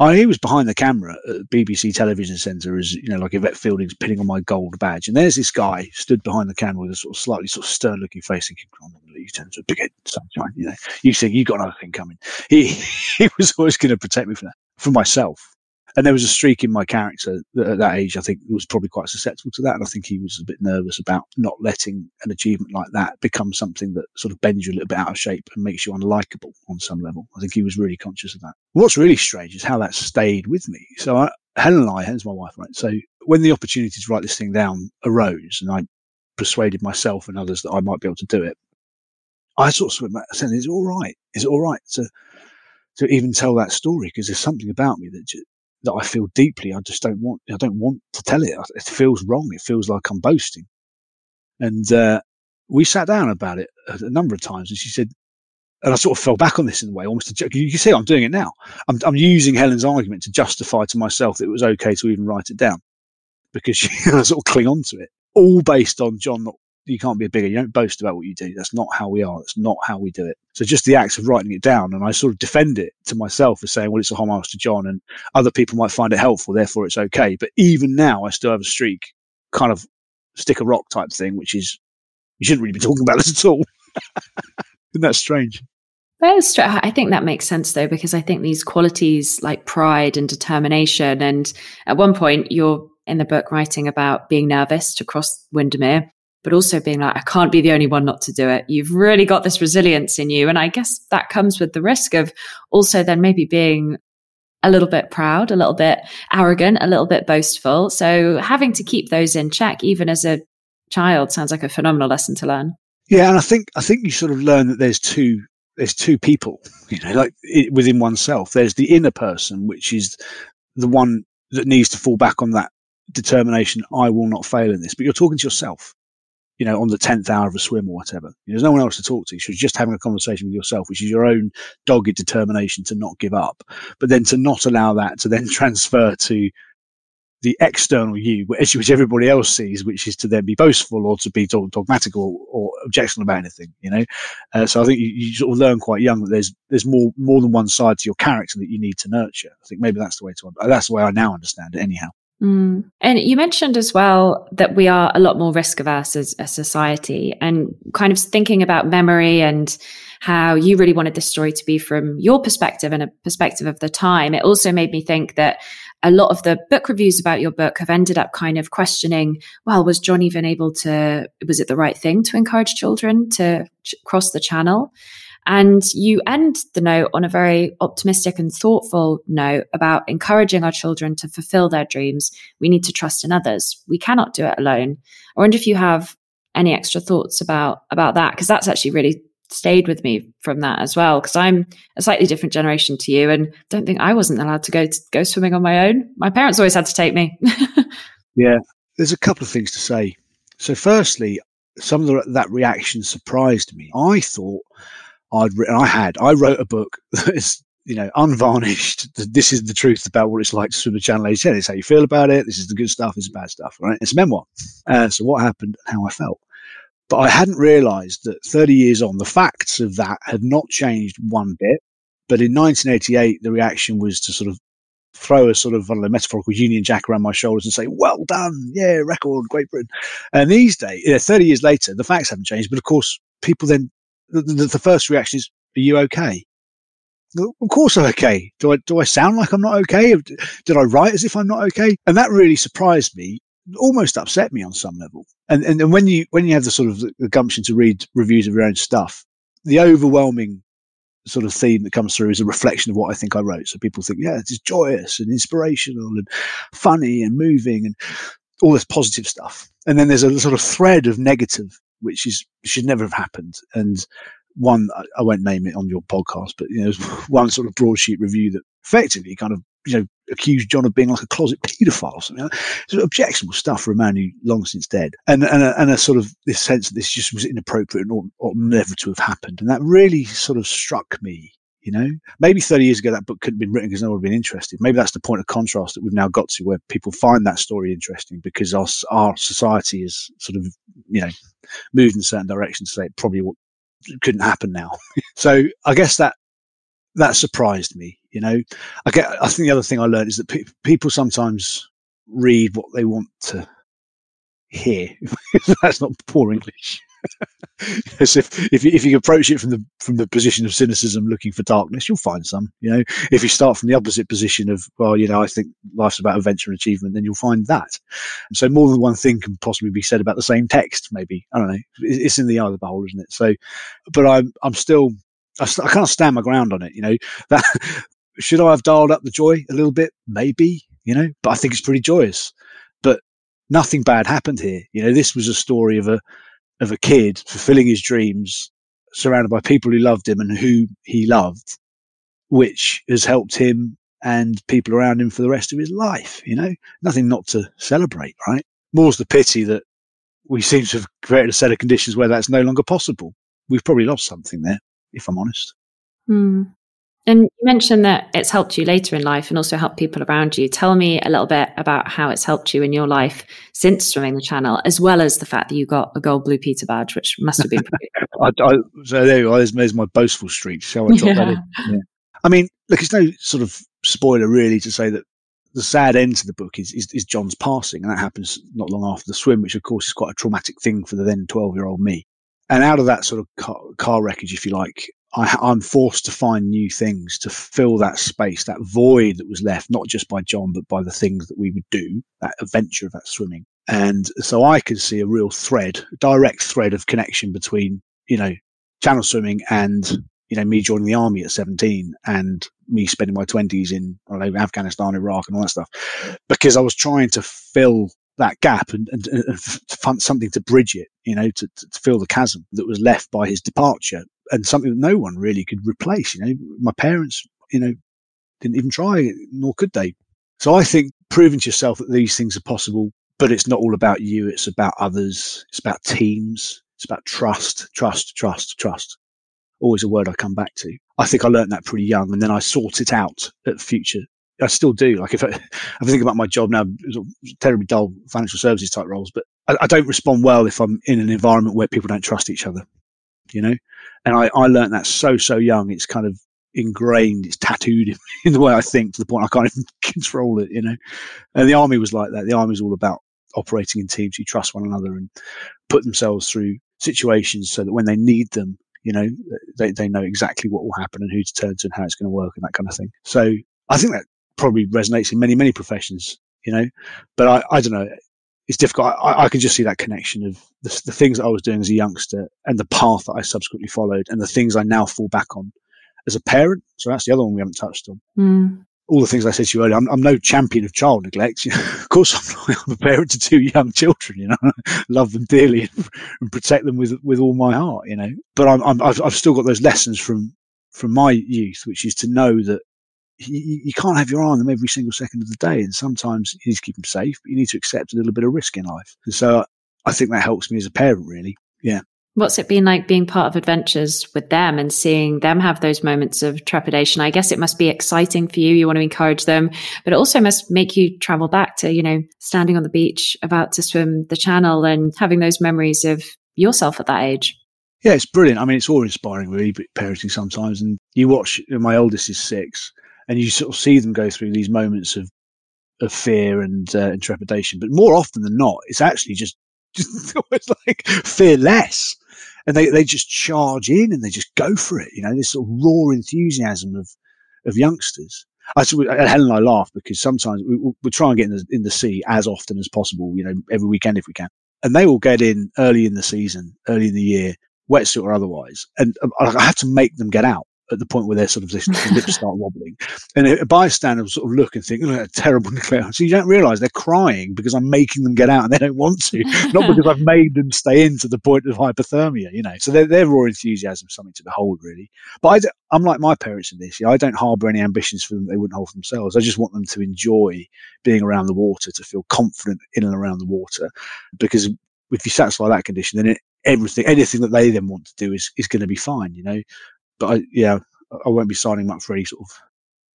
I mean, he was behind the camera at B B C Television Centre as, you know, like Yvette Fielding's pinning on my gold badge. And there's this guy stood behind the camera with a sort of slightly sort of stern-looking face thinking, I'm not going to let you turn into a big head sunshine. You know, you think you've got another thing coming. He he was always going to protect me from that, from myself. And there was a streak in my character that at that age, I think, was probably quite susceptible to that. And I think he was a bit nervous about not letting an achievement like that become something that sort of bends you a little bit out of shape and makes you unlikable on some level. I think he was really conscious of that. What's really strange is how that stayed with me. So I, Helen and I, Helen's my wife, right? So when the opportunity to write this thing down arose and I persuaded myself and others that I might be able to do it, I sort of went back and said, is it all right? Is it all right to, to even tell that story? Because there's something about me that just, that I feel deeply, I just don't want, I don't want to tell it. It feels wrong. It feels like I'm boasting. And uh, we sat down about it a, a number of times and she said, and I sort of fell back on this in a way, almost a joke. You can see I'm doing it now. I'm, I'm using Helen's argument to justify to myself that it was okay to even write it down because she I sort of cling on to it. All based on John, not, you can't be a bigger, you don't boast about what you do. That's not how we are. That's not how we do it. So just the act of writing it down, and I sort of defend it to myself as saying, well, it's a homage to John and other people might find it helpful, therefore it's okay. But even now I still have a streak, kind of stick a rock type thing, which is, you shouldn't really be talking about this at all. Isn't that strange? That is, I think that makes sense though, because I think these qualities like pride and determination, and at one point you're in the book writing about being nervous to cross Windermere, but also being like, I can't be the only one not to do it. You've really got this resilience in you. And I guess that comes with the risk of also then maybe being a little bit proud, a little bit arrogant, a little bit boastful. So having to keep those in check, even as a child, sounds like a phenomenal lesson to learn. Yeah. And I think, I think you sort of learn that there's two, there's two people, you know, like it, within oneself. There's the inner person, which is the one that needs to fall back on that determination. I will not fail in this, but you're talking to yourself, you know, on the tenth hour of a swim or whatever. There's no one else to talk to. So you're just having a conversation with yourself, which is your own dogged determination to not give up, but then to not allow that to then transfer to the external you, which everybody else sees, which is to then be boastful or to be dogmatical or objectionable about anything, you know. Uh, so I think you, you sort of learn quite young that there's there's more more than one side to your character that you need to nurture. I think maybe that's the way to that's the way I now understand it anyhow. Mm. And you mentioned as well that we are a lot more risk averse as a society, and kind of thinking about memory and how you really wanted this story to be from your perspective and a perspective of the time. It also made me think that a lot of the book reviews about your book have ended up kind of questioning, well, was John even able to, was it the right thing to encourage children to ch- cross the channel? And you end the note on a very optimistic and thoughtful note about encouraging our children to fulfill their dreams. We need to trust in others. We cannot do it alone. I wonder if you have any extra thoughts about, about that, because that's actually really stayed with me from that as well, because I'm a slightly different generation to you and don't think I wasn't allowed to go to go swimming on my own. My parents always had to take me. Yeah, there's a couple of things to say. So firstly, some of the, that reaction surprised me. I thought... I'd written, I had, I wrote a book that is, you know, unvarnished. This is the truth about what it's like to swim the Channel. As you said, it's how you feel about it. This is the good stuff. It's the bad stuff, right? It's a memoir. Uh, so what happened and how I felt. But I hadn't realized that thirty years on, the facts of that had not changed one bit. But in nineteen eighty-eight, the reaction was to sort of throw a sort of, I don't know, metaphorical Union Jack around my shoulders and say, well done. Yeah, record, Great Britain. And these days, you know, thirty years later, the facts haven't changed. But of course, people then, The, the, the first reaction is, are you okay? Of course I'm okay. Do I do I sound like I'm not okay? Did I write as if I'm not okay? And that really surprised me, almost upset me on some level. And and, and when you when you have the sort of the gumption to read reviews of your own stuff, the overwhelming sort of theme that comes through is a reflection of what I think I wrote. So people think, yeah, it's joyous and inspirational and funny and moving and all this positive stuff. And then there's a sort of thread of negative, which is should never have happened. And one, I won't name it on your podcast, but you know, one sort of broadsheet review that effectively kind of, you know, accused John of being like a closet paedophile or something. Sort of objectionable stuff for a man who long since dead, and and a, and a sort of this sense that this just was inappropriate and ought, ought never to have happened. And that really sort of struck me You know, maybe thirty years ago that book couldn't have been written because no one would have been interested. Maybe that's the point of contrast that we've now got to, where people find that story interesting because our, our society is sort of, you know, moved in certain directions to say it probably couldn't happen now. So I guess that that surprised me. You know, I get. I think the other thing I learned is that pe- people sometimes read what they want to hear. That's not poor English. Yes, if, if if you approach it from the from the position of cynicism, looking for darkness, you'll find some. You know, if you start from the opposite position of, well, you know, I think life's about adventure and achievement, then you'll find that. And so more than one thing can possibly be said about the same text. Maybe, I don't know. It's in the eye of the beholder, isn't it? So, but I'm I'm still I, st- I can't stand my ground on it. You know, that should I have dialed up the joy a little bit? Maybe, you know, but I think it's pretty joyous. But nothing bad happened here. You know, this was a story of a. of a kid fulfilling his dreams, surrounded by people who loved him and who he loved, which has helped him and people around him for the rest of his life. You know, nothing not to celebrate, right? More's the pity that we seem to have created a set of conditions where that's no longer possible. We've probably lost something there, if I'm honest. Mm. And you mentioned that it's helped you later in life and also helped people around you. Tell me a little bit about how it's helped you in your life since swimming the channel, as well as the fact that you got a gold Blue Peter badge, which must have been pretty cool. I, I, so there you are. There's, there's my boastful streak. Shall I drop yeah. that in? Yeah. I mean, look, it's no sort of spoiler really to say that the sad end to the book is, is, is John's passing. And that happens not long after the swim, which of course is quite a traumatic thing for the then twelve-year-old me. And out of that sort of car, car wreckage, if you like, I, I'm forced to find new things to fill that space, that void that was left, not just by John, but by the things that we would do, that adventure of that swimming. And so I could see a real thread, direct thread of connection between, you know, channel swimming and, you know, me joining the army at seventeen and me spending my twenties in, I don't know, Afghanistan, Iraq and all that stuff, because I was trying to fill that gap and, and, and to find something to bridge it, you know, to, to fill the chasm that was left by his departure, and something that no one really could replace. You know, my parents, you know, didn't even try it, nor could they. So I think proving to yourself that these things are possible, but it's not all about you. It's about others. It's about teams. It's about trust, trust, trust, trust. Always a word I come back to. I think I learned that pretty young, and then I sought it out at future. I still do. Like if I, if I think about my job now, it's terribly dull financial services type roles, but I, I don't respond well if I'm in an environment where people don't trust each other, you know? And I, I learned that so, so young. It's kind of ingrained. It's tattooed in the way I think to the point I can't even control it, you know? And the army was like that. The army is all about operating in teams who trust one another and put themselves through situations so that when they need them, you know, they, they know exactly what will happen and who to turn to and how it's going to work and that kind of thing. So I think that probably resonates in many, many professions, you know, but I, I don't know. It's difficult. I, I can just see that connection of the, the things I was doing as a youngster and the path that I subsequently followed and the things I now fall back on as a parent. So that's the other one we haven't touched on. Mm. All the things I said to you earlier, I'm, I'm no champion of child neglect. Of course, I'm, not, I'm a parent to two young children, you know, I love them dearly and, and protect them with, with all my heart, you know, but I'm, I'm, I've, I've still got those lessons from, from my youth, which is to know that You, you can't have your eye on them every single second of the day. And sometimes you need to keep them safe, but you need to accept a little bit of risk in life. And so I think that helps me as a parent, really. Yeah. What's it been like being part of adventures with them and seeing them have those moments of trepidation? I guess it must be exciting for you. You want to encourage them, but it also must make you travel back to, you know, standing on the beach, about to swim the channel and having those memories of yourself at that age. Yeah, it's brilliant. I mean, it's awe-inspiring, really, parenting sometimes. And you watch, my oldest is six. And you sort of see them go through these moments of of fear and, uh, and trepidation. But more often than not, it's actually just, just almost like fearless. And they, they just charge in and they just go for it. You know, this sort of raw enthusiasm of, of youngsters. I, Helen and I laugh because sometimes we, we try and get in the, in the sea as often as possible, you know, every weekend if we can. And they will get in early in the season, early in the year, wetsuit or otherwise. And I have to make them get out at the point where they're sort of this, their lips start wobbling, and a bystander will sort of look and think, "Oh, a terrible declare." So you don't realise they're crying because I'm making them get out, and they don't want to, not because I've made them stay in to the point of hypothermia. You know, so they're, they're raw enthusiasm, something to behold, really. But I d- I'm like my parents in this. You know, I don't harbour any ambitions for them; they wouldn't hold for themselves. I just want them to enjoy being around the water, to feel confident in and around the water, because if you satisfy that condition, then it, everything, anything that they then want to do is is going to be fine. You know. But I, yeah, I won't be signing up for any sort of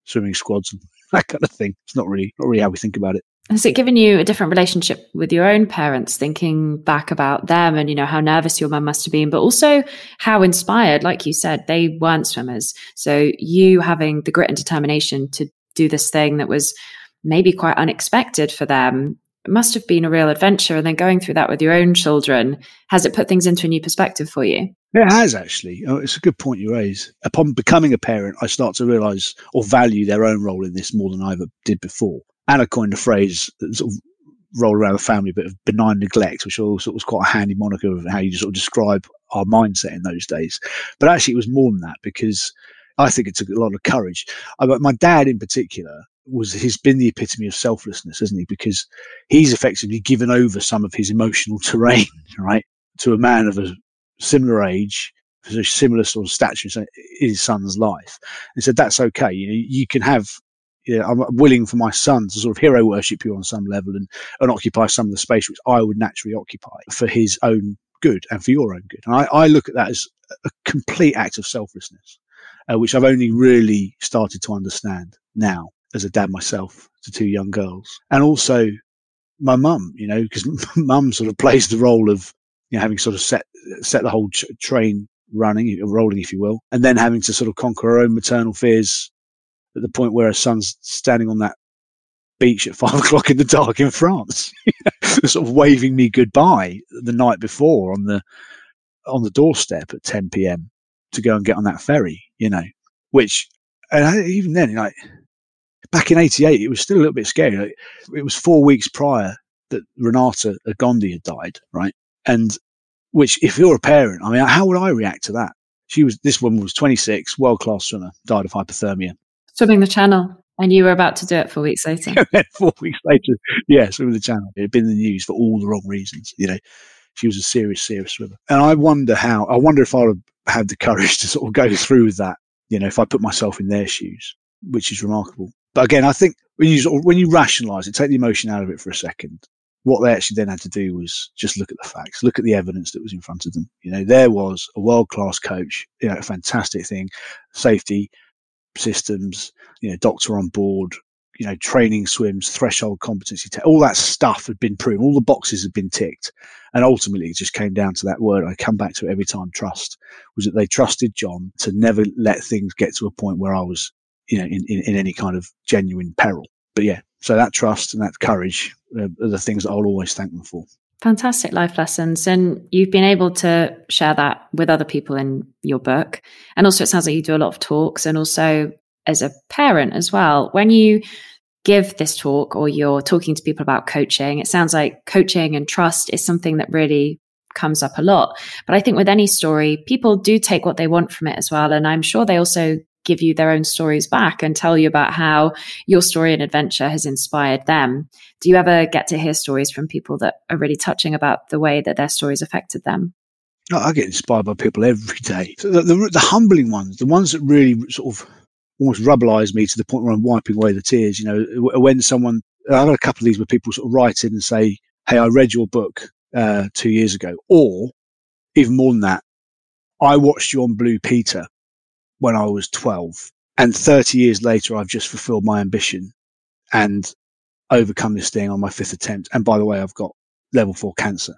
swimming squads and that kind of thing. It's not really not really how we think about it. Has it given you a different relationship with your own parents, thinking back about them and, you know, how nervous your mum must have been, but also how inspired, like you said, they weren't swimmers. So you having the grit and determination to do this thing that was maybe quite unexpected for them, it must have been a real adventure. And then going through that with your own children, has it put things into a new perspective for you? It has, actually. Oh, it's a good point you raise. Upon becoming a parent, I start to realise or value their own role in this more than I ever did before. Anna coined a phrase that sort of rolled around the family, a bit of benign neglect, which also was quite a handy moniker of how you sort of describe our mindset in those days. But actually, it was more than that, because I think it took a lot of courage. I, my dad, in particular, was he's been the epitome of selflessness, hasn't he? Because he's effectively given over some of his emotional terrain, right, to a man of a similar age, a similar sort of stature in his son's life. And said, that's okay. You know, you can have. Yeah, I'm willing for my son to sort of hero worship you on some level and, and occupy some of the space which I would naturally occupy for his own good and for your own good. And I, I look at that as a complete act of selflessness, uh, which I've only really started to understand now as a dad myself to two young girls. And also my mum, you know, because mum sort of plays the role of, you know, having sort of set, set the whole t- train running, rolling, if you will, and then having to sort of conquer her own maternal fears at the point where her son's standing on that beach at five o'clock in the dark in France, sort of waving me goodbye the night before on the on the doorstep at ten p.m. to go and get on that ferry, you know. Which, and I, even then, like back in eighty-eight, it was still a little bit scary. Like, it was four weeks prior that Renata Agondi had died, right? And which, if you're a parent, I mean, how would I react to that? She was this woman was twenty-six, world class swimmer, died of hypothermia. Swimming the Channel, and you were about to do it four weeks later. four weeks later, yeah, swimming the Channel. It had been in the news for all the wrong reasons. You know, she was a serious, serious swimmer. And I wonder how, I wonder if I would have had the courage to sort of go through with that, you know, if I put myself in their shoes, which is remarkable. But again, I think when you sort of, when you rationalise it, take the emotion out of it for a second, what they actually then had to do was just look at the facts, look at the evidence that was in front of them. You know, there was a world-class coach, you know, a fantastic thing, safety systems, you know, doctor on board, you know, training swims, threshold competency, te- all that stuff had been proven, all the boxes had been ticked. And ultimately, it just came down to that word. I come back to it every time, trust, was that they trusted John to never let things get to a point where I was, you know, in, in, in any kind of genuine peril. But yeah, so that trust and that courage uh, are the things that I'll always thank them for. Fantastic life lessons. And you've been able to share that with other people in your book. And also it sounds like you do a lot of talks, and also as a parent as well. When you give this talk or you're talking to people about coaching, it sounds like coaching and trust is something that really comes up a lot. But I think with any story, people do take what they want from it as well. And I'm sure they also give you their own stories back and tell you about how your story and adventure has inspired them. Do you ever get to hear stories from people that are really touching about the way that their stories affected them? Oh, I get inspired by people every day. So the, the, the humbling ones, the ones that really sort of almost rubbleise me to the point where I'm wiping away the tears. You know, when someone, I've had a couple of these where people sort of write in and say, hey, I read your book uh, two years ago. Or even more than that, I watched you on Blue Peter when I was twelve, and thirty years later, I've just fulfilled my ambition and overcome this thing on my fifth attempt. And by the way, I've got level four cancer,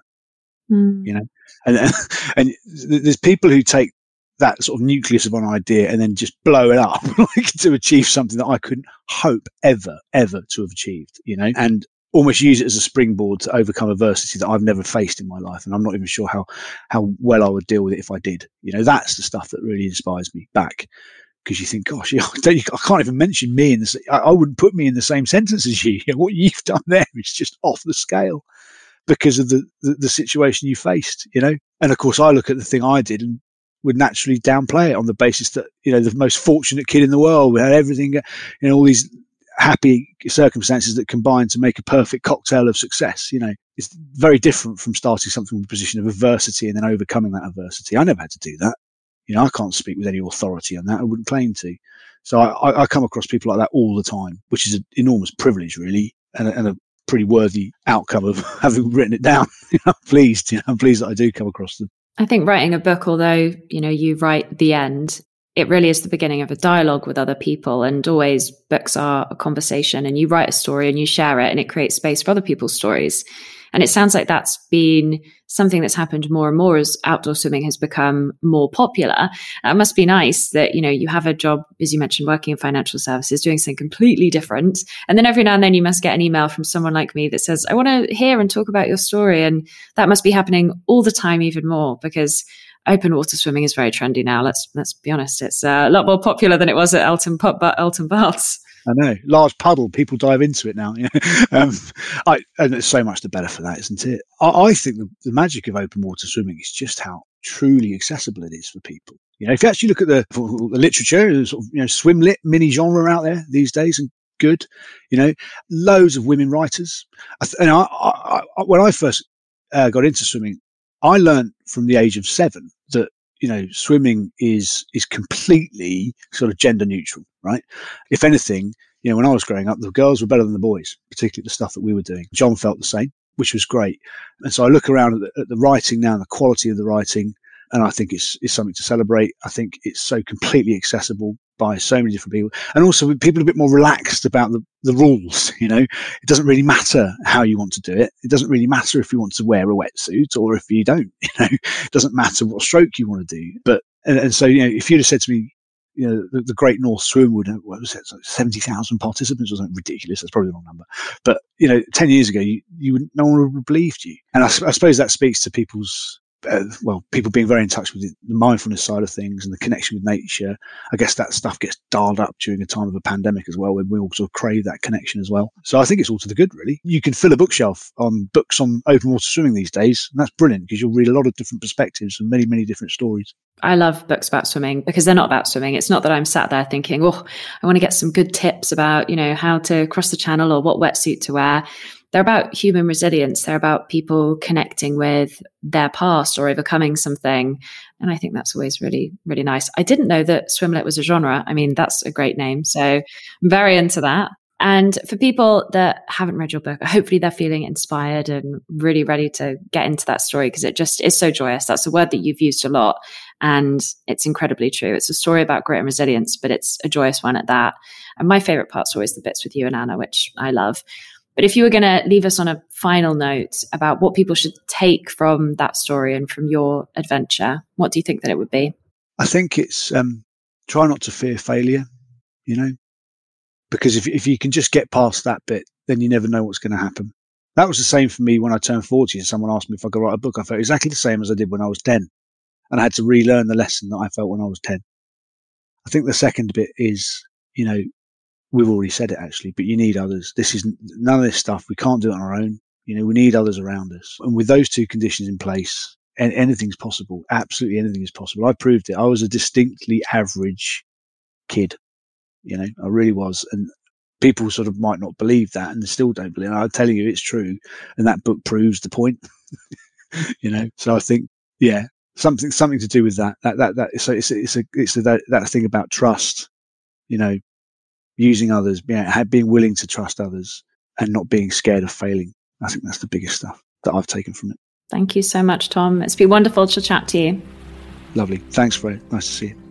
mm. you know, and, and there's people who take that sort of nucleus of an idea and then just blow it up like, to achieve something that I couldn't hope ever, ever to have achieved, you know, and almost use it as a springboard to overcome adversity that I've never faced in my life. And I'm not even sure how, how well I would deal with it if I did. You know, that's the stuff that really inspires me back, because you think, gosh, you know, don't you, I can't even mention me in this. I, I wouldn't put me in the same sentence as you. you know, what you've done there is just off the scale because of the, the, the situation you faced, you know? And of course I look at the thing I did and would naturally downplay it on the basis that, you know, the most fortunate kid in the world, we had everything, you know, all these happy circumstances that combine to make a perfect cocktail of success. You know, it's very different from starting something from a position of adversity and then overcoming that adversity. I never had to do that. You know, I can't speak with any authority on that. I wouldn't claim to. So I, I come across people like that all the time, which is an enormous privilege, really, and a, and a pretty worthy outcome of having written it down. you know, I'm pleased. You know, I'm pleased that I do come across them. I think writing a book, although, you know, you write the end, it really is the beginning of a dialogue with other people, and always books are a conversation, and you write a story and you share it and it creates space for other people's stories. And it sounds like that's been something that's happened more and more as outdoor swimming has become more popular. It must be nice that, you know, you have a job, as you mentioned, working in financial services, doing something completely different. And then every now and then you must get an email from someone like me that says, I want to hear and talk about your story. And that must be happening all the time, even more, because open water swimming is very trendy now. Let's let's be honest. It's a lot more popular than it was at Eltham but Eltham Baths. I know. Large puddle. People dive into it now. You know? um, I, and it's so much the better for that, isn't it? I, I think the, the magic of open water swimming is just how truly accessible it is for people. You know, if you actually look at the, the literature, sort of, you know, swimlit mini genre out there these days, and good, you know, loads of women writers. I th- and I, I, I, when I first uh, got into swimming, I learned from the age of seven that, you know, swimming is is completely sort of gender neutral, right? If anything, you know, when I was growing up, the girls were better than the boys, particularly the stuff that we were doing. John felt the same, which was great. And so I look around at the, at the writing now and the quality of the writing, and I think it's, it's something to celebrate. I think it's so completely accessible by so many different people. And also people are a bit more relaxed about the, the rules, you know. It doesn't really matter how you want to do it. It doesn't really matter if you want to wear a wetsuit or if you don't, you know. It doesn't matter what stroke you want to do. But and, and so, you know, if you'd have said to me, you know, the, the Great North Swim would have, what was it, like seventy thousand participants or something ridiculous. That's probably the wrong number. But, you know, ten years ago, you, you wouldn't, no one would have believed you. And I, I suppose that speaks to people's, Uh, well, people being very in touch with the mindfulness side of things and the connection with nature. I guess that stuff gets dialed up during a time of a pandemic as well, when we all sort of crave that connection as well. So I think it's all to the good, really. You can fill a bookshelf on books on open water swimming these days, and that's brilliant because you'll read a lot of different perspectives and many, many different stories. I love books about swimming because they're not about swimming. It's not that I'm sat there thinking, oh, I want to get some good tips about, you know, how to cross the channel or what wetsuit to wear. They're about human resilience. They're about people connecting with their past or overcoming something. And I think that's always really, really nice. I didn't know that swimlet was a genre. I mean, that's a great name. So I'm very into that. And for people that haven't read your book, hopefully they're feeling inspired and really ready to get into that story because it just is so joyous. That's a word that you've used a lot and it's incredibly true. It's a story about grit and resilience, but it's a joyous one at that. And my favorite part's always the bits with you and Anna, which I love. But if you were going to leave us on a final note about what people should take from that story and from your adventure, what do you think that it would be? I think it's um, try not to fear failure, you know, because if if you can just get past that bit, then you never know what's going to happen. That was the same for me when I turned forty and someone asked me if I could write a book. I felt exactly the same as I did when I was ten. And I had to relearn the lesson that I felt when I was ten. I think the second bit is, you know, we've already said it actually, but you need others. This is none of this stuff. We can't do it on our own. You know, we need others around us. And with those two conditions in place, and anything's possible. Absolutely anything is possible. I proved it. I was a distinctly average kid. You know, I really was. And people sort of might not believe that and still don't believe it. I'm telling you, it's true. And that book proves the point, you know? So I think, yeah, something, something to do with that, that, that, that. So it's, it's a, it's a, that, that thing about trust, you know, using others, being willing to trust others and not being scared of failing. I think that's the biggest stuff that I've taken from it. Thank you so much, Tom. It's been wonderful to chat to you. Lovely. Thanks, Freya. Nice to see you.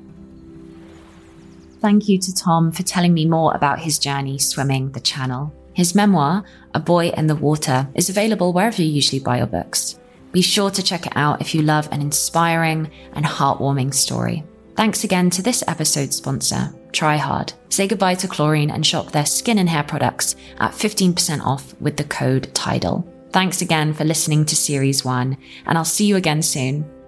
Thank you to Tom for telling me more about his journey swimming the channel. His memoir, A Boy in the Water, is available wherever you usually buy your books. Be sure to check it out if you love an inspiring and heartwarming story. Thanks again to this episode's sponsor, Tri-Hard. Say goodbye to chlorine and shop their skin and hair products at fifteen percent off with the code TIDAL. Thanks again for listening to Series one, and I'll see you again soon.